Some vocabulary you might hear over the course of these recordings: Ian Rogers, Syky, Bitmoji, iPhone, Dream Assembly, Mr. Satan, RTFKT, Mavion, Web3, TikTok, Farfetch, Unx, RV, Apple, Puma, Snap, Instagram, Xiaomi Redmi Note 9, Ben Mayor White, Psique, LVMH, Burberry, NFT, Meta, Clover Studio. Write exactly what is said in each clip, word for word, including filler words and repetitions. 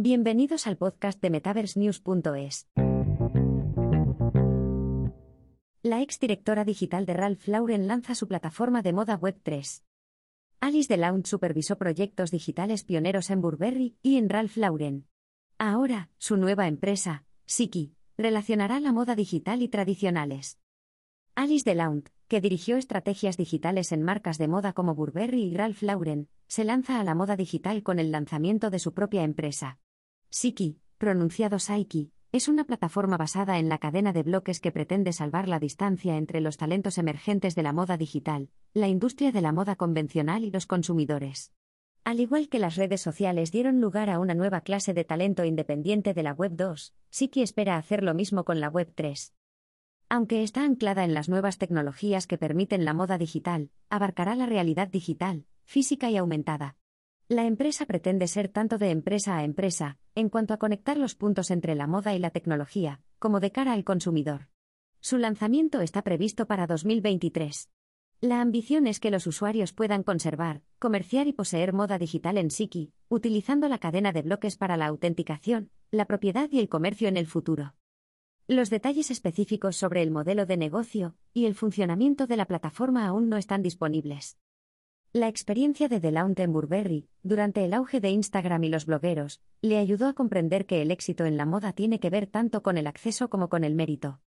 Bienvenidos al podcast de Metaverse News punto es. La exdirectora digital de Ralph Lauren lanza su plataforma de moda web tres. Alice Delahunt supervisó proyectos digitales pioneros en Burberry y en Ralph Lauren. Ahora, su nueva empresa, Syky, relacionará la moda digital y tradicionales. Alice Delahunt, que dirigió estrategias digitales en marcas de moda como Burberry y Ralph Lauren, se lanza a la moda digital con el lanzamiento de su propia empresa. Syky, pronunciado Syky, es una plataforma basada en la cadena de bloques que pretende salvar la distancia entre los talentos emergentes de la moda digital, la industria de la moda convencional y los consumidores. Al igual que las redes sociales dieron lugar a una nueva clase de talento independiente de la web dos, Syky espera hacer lo mismo con la web tres. Aunque está anclada en las nuevas tecnologías que permiten la moda digital, abarcará la realidad digital, física y aumentada. La empresa pretende ser tanto de empresa a empresa, en cuanto a conectar los puntos entre la moda y la tecnología, como de cara al consumidor. Su lanzamiento está previsto para dos mil veintitrés. La ambición es que los usuarios puedan conservar, comerciar y poseer moda digital en Syky, utilizando la cadena de bloques para la autenticación, la propiedad y el comercio en el futuro. Los detalles específicos sobre el modelo de negocio y el funcionamiento de la plataforma aún no están disponibles. La experiencia de Delahunt en Burberry, durante el auge de Instagram y los blogueros, le ayudó a comprender que el éxito en la moda tiene que ver tanto con el acceso como con el mérito.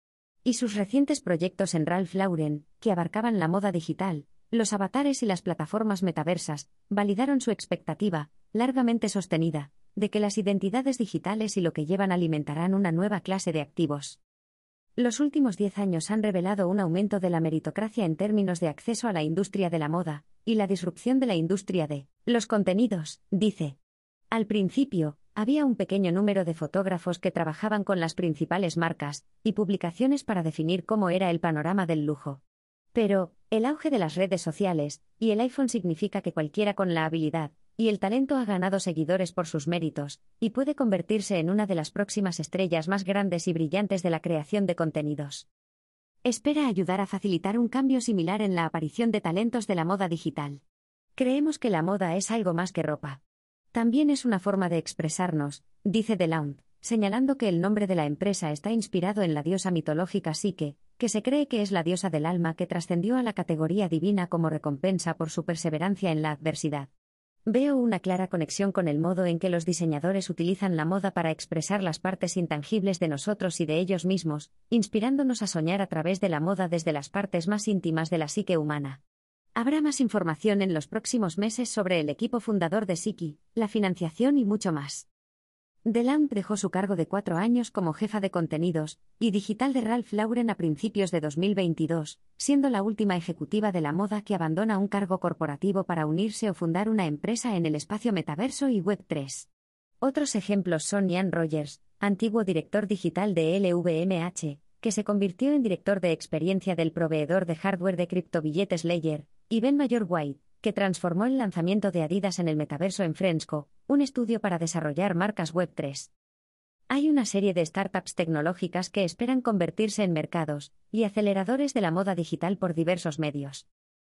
Y sus recientes proyectos en Ralph Lauren, que abarcaban la moda digital, los avatares y las plataformas metaversas, validaron su expectativa, largamente sostenida, de que las identidades digitales y lo que llevan alimentarán una nueva clase de activos. Los últimos diez años han revelado un aumento de la meritocracia en términos de acceso a la industria de la moda y la disrupción de la industria de los contenidos, dice. Al principio, había un pequeño número de fotógrafos que trabajaban con las principales marcas y publicaciones para definir cómo era el panorama del lujo. Pero el auge de las redes sociales y el iPhone significa que cualquiera con la habilidad y el talento ha ganado seguidores por sus méritos, y puede convertirse en una de las próximas estrellas más grandes y brillantes de la creación de contenidos. Espera ayudar a facilitar un cambio similar en la aparición de talentos de la moda digital. Creemos que la moda es algo más que ropa. También es una forma de expresarnos, dice Delahunt, señalando que el nombre de la empresa está inspirado en la diosa mitológica Psique, que se cree que es la diosa del alma que trascendió a la categoría divina como recompensa por su perseverancia en la adversidad. Veo una clara conexión con el modo en que los diseñadores utilizan la moda para expresar las partes intangibles de nosotros y de ellos mismos, inspirándonos a soñar a través de la moda desde las partes más íntimas de la psique humana. Habrá más información en los próximos meses sobre el equipo fundador de Syky, la financiación y mucho más. Delahunt dejó su cargo de cuatro años como jefa de contenidos y digital de Ralph Lauren a principios de dos mil veintidós, siendo la última ejecutiva de la moda que abandona un cargo corporativo para unirse o fundar una empresa en el espacio metaverso y web tres. Otros ejemplos son Ian Rogers, antiguo director digital de L V M H, que se convirtió en director de experiencia del proveedor de hardware de criptobilletes Ledger, y Ben Mayor White, que transformó el lanzamiento de Adidas en el metaverso en Frensco, un estudio para desarrollar marcas web tres. Hay una serie de startups tecnológicas que esperan convertirse en mercados y aceleradores de la moda digital por diversos medios.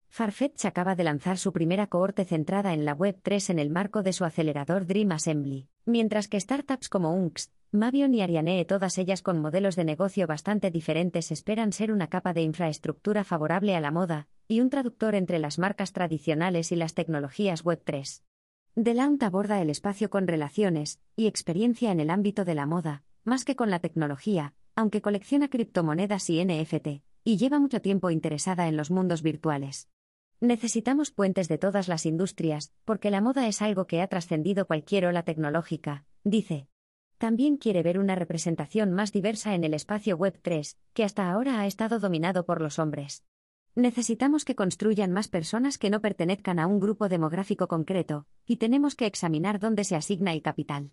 Farfetch acaba de lanzar su primera cohorte centrada en la web tres en el marco de su acelerador Dream Assembly, mientras que startups como Unx, Mavion y Arianee, todas ellas con modelos de negocio bastante diferentes, esperan ser una capa de infraestructura favorable a la moda y un traductor entre las marcas tradicionales y las tecnologías web tres. Delahunt aborda el espacio con relaciones y experiencia en el ámbito de la moda, más que con la tecnología, aunque colecciona criptomonedas y N F T, y lleva mucho tiempo interesada en los mundos virtuales. Necesitamos puentes de todas las industrias, porque la moda es algo que ha trascendido cualquier ola tecnológica, dice. También quiere ver una representación más diversa en el espacio web tres, que hasta ahora ha estado dominado por los hombres. Necesitamos que construyan más personas que no pertenezcan a un grupo demográfico concreto, y tenemos que examinar dónde se asigna el capital.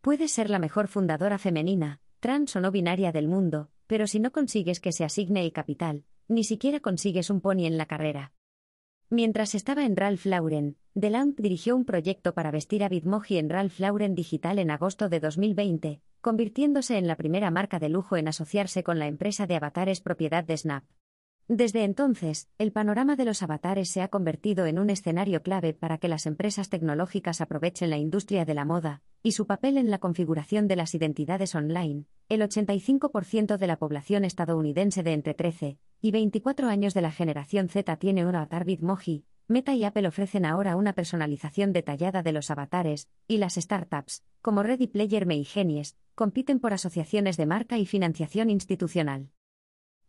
Puedes ser la mejor fundadora femenina, trans o no binaria del mundo, pero si no consigues que se asigne el capital, ni siquiera consigues un pony en la carrera. Mientras estaba en Ralph Lauren, Delahunt dirigió un proyecto para vestir a Bitmoji en Ralph Lauren Digital en agosto de dos mil veinte, convirtiéndose en la primera marca de lujo en asociarse con la empresa de avatares propiedad de Snap. Desde entonces, el panorama de los avatares se ha convertido en un escenario clave para que las empresas tecnológicas aprovechen la industria de la moda y su papel en la configuración de las identidades online. El ochenta y cinco por ciento de la población estadounidense de entre trece y veinticuatro años de la generación Z tiene un avatar Bitmoji. Meta y Apple ofrecen ahora una personalización detallada de los avatares, y las startups, como Ready Player Me y Genies, compiten por asociaciones de marca y financiación institucional.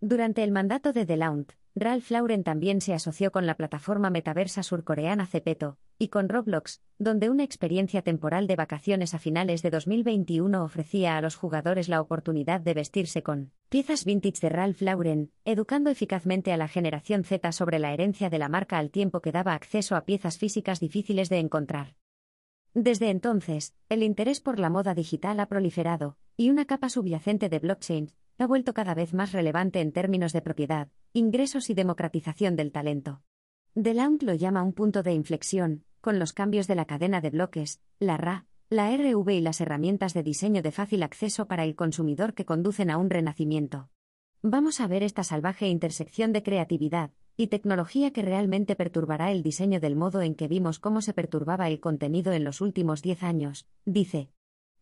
Durante el mandato de Delamp, Ralph Lauren también se asoció con la plataforma metaversa surcoreana Zepeto, y con Roblox, donde una experiencia temporal de vacaciones a finales de dos mil veintiuno ofrecía a los jugadores la oportunidad de vestirse con piezas vintage de Ralph Lauren, educando eficazmente a la generación Z sobre la herencia de la marca al tiempo que daba acceso a piezas físicas difíciles de encontrar. Desde entonces, el interés por la moda digital ha proliferado, y una capa subyacente de blockchain ha vuelto cada vez más relevante en términos de propiedad, ingresos y democratización del talento. Delamp lo llama un punto de inflexión, con los cambios de la cadena de bloques, la R A, la R V y las herramientas de diseño de fácil acceso para el consumidor que conducen a un renacimiento. Vamos a ver esta salvaje intersección de creatividad y tecnología que realmente perturbará el diseño del modo en que vimos cómo se perturbaba el contenido en los últimos diez años, dice.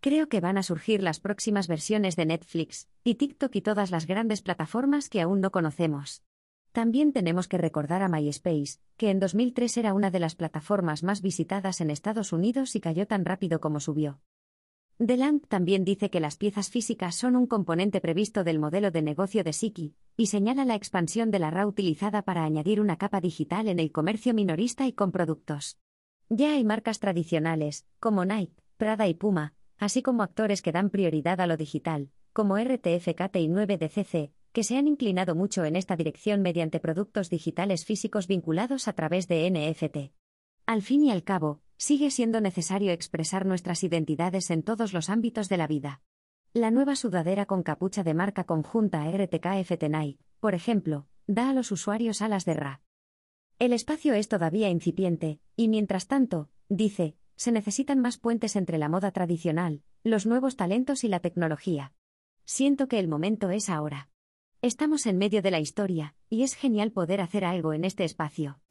Creo que van a surgir las próximas versiones de Netflix y TikTok y todas las grandes plataformas que aún no conocemos. También tenemos que recordar a MySpace, que en dos mil tres era una de las plataformas más visitadas en Estados Unidos y cayó tan rápido como subió. Delamp también dice que las piezas físicas son un componente previsto del modelo de negocio de Syky, y señala la expansión de la R A utilizada para añadir una capa digital en el comercio minorista y con productos. Ya hay marcas tradicionales, como Nike, Prada y Puma, así como actores que dan prioridad a lo digital, como R T F K T y nueve D C C, que se han inclinado mucho en esta dirección mediante productos digitales físicos vinculados a través de N F T. Al fin y al cabo, sigue siendo necesario expresar nuestras identidades en todos los ámbitos de la vida. La nueva sudadera con capucha de marca conjunta R T K F T Nike, por ejemplo, da a los usuarios alas de R A. El espacio es todavía incipiente, y mientras tanto, dice, se necesitan más puentes entre la moda tradicional, los nuevos talentos y la tecnología. Siento que el momento es ahora. Estamos en medio de la historia, y es genial poder hacer algo en este espacio.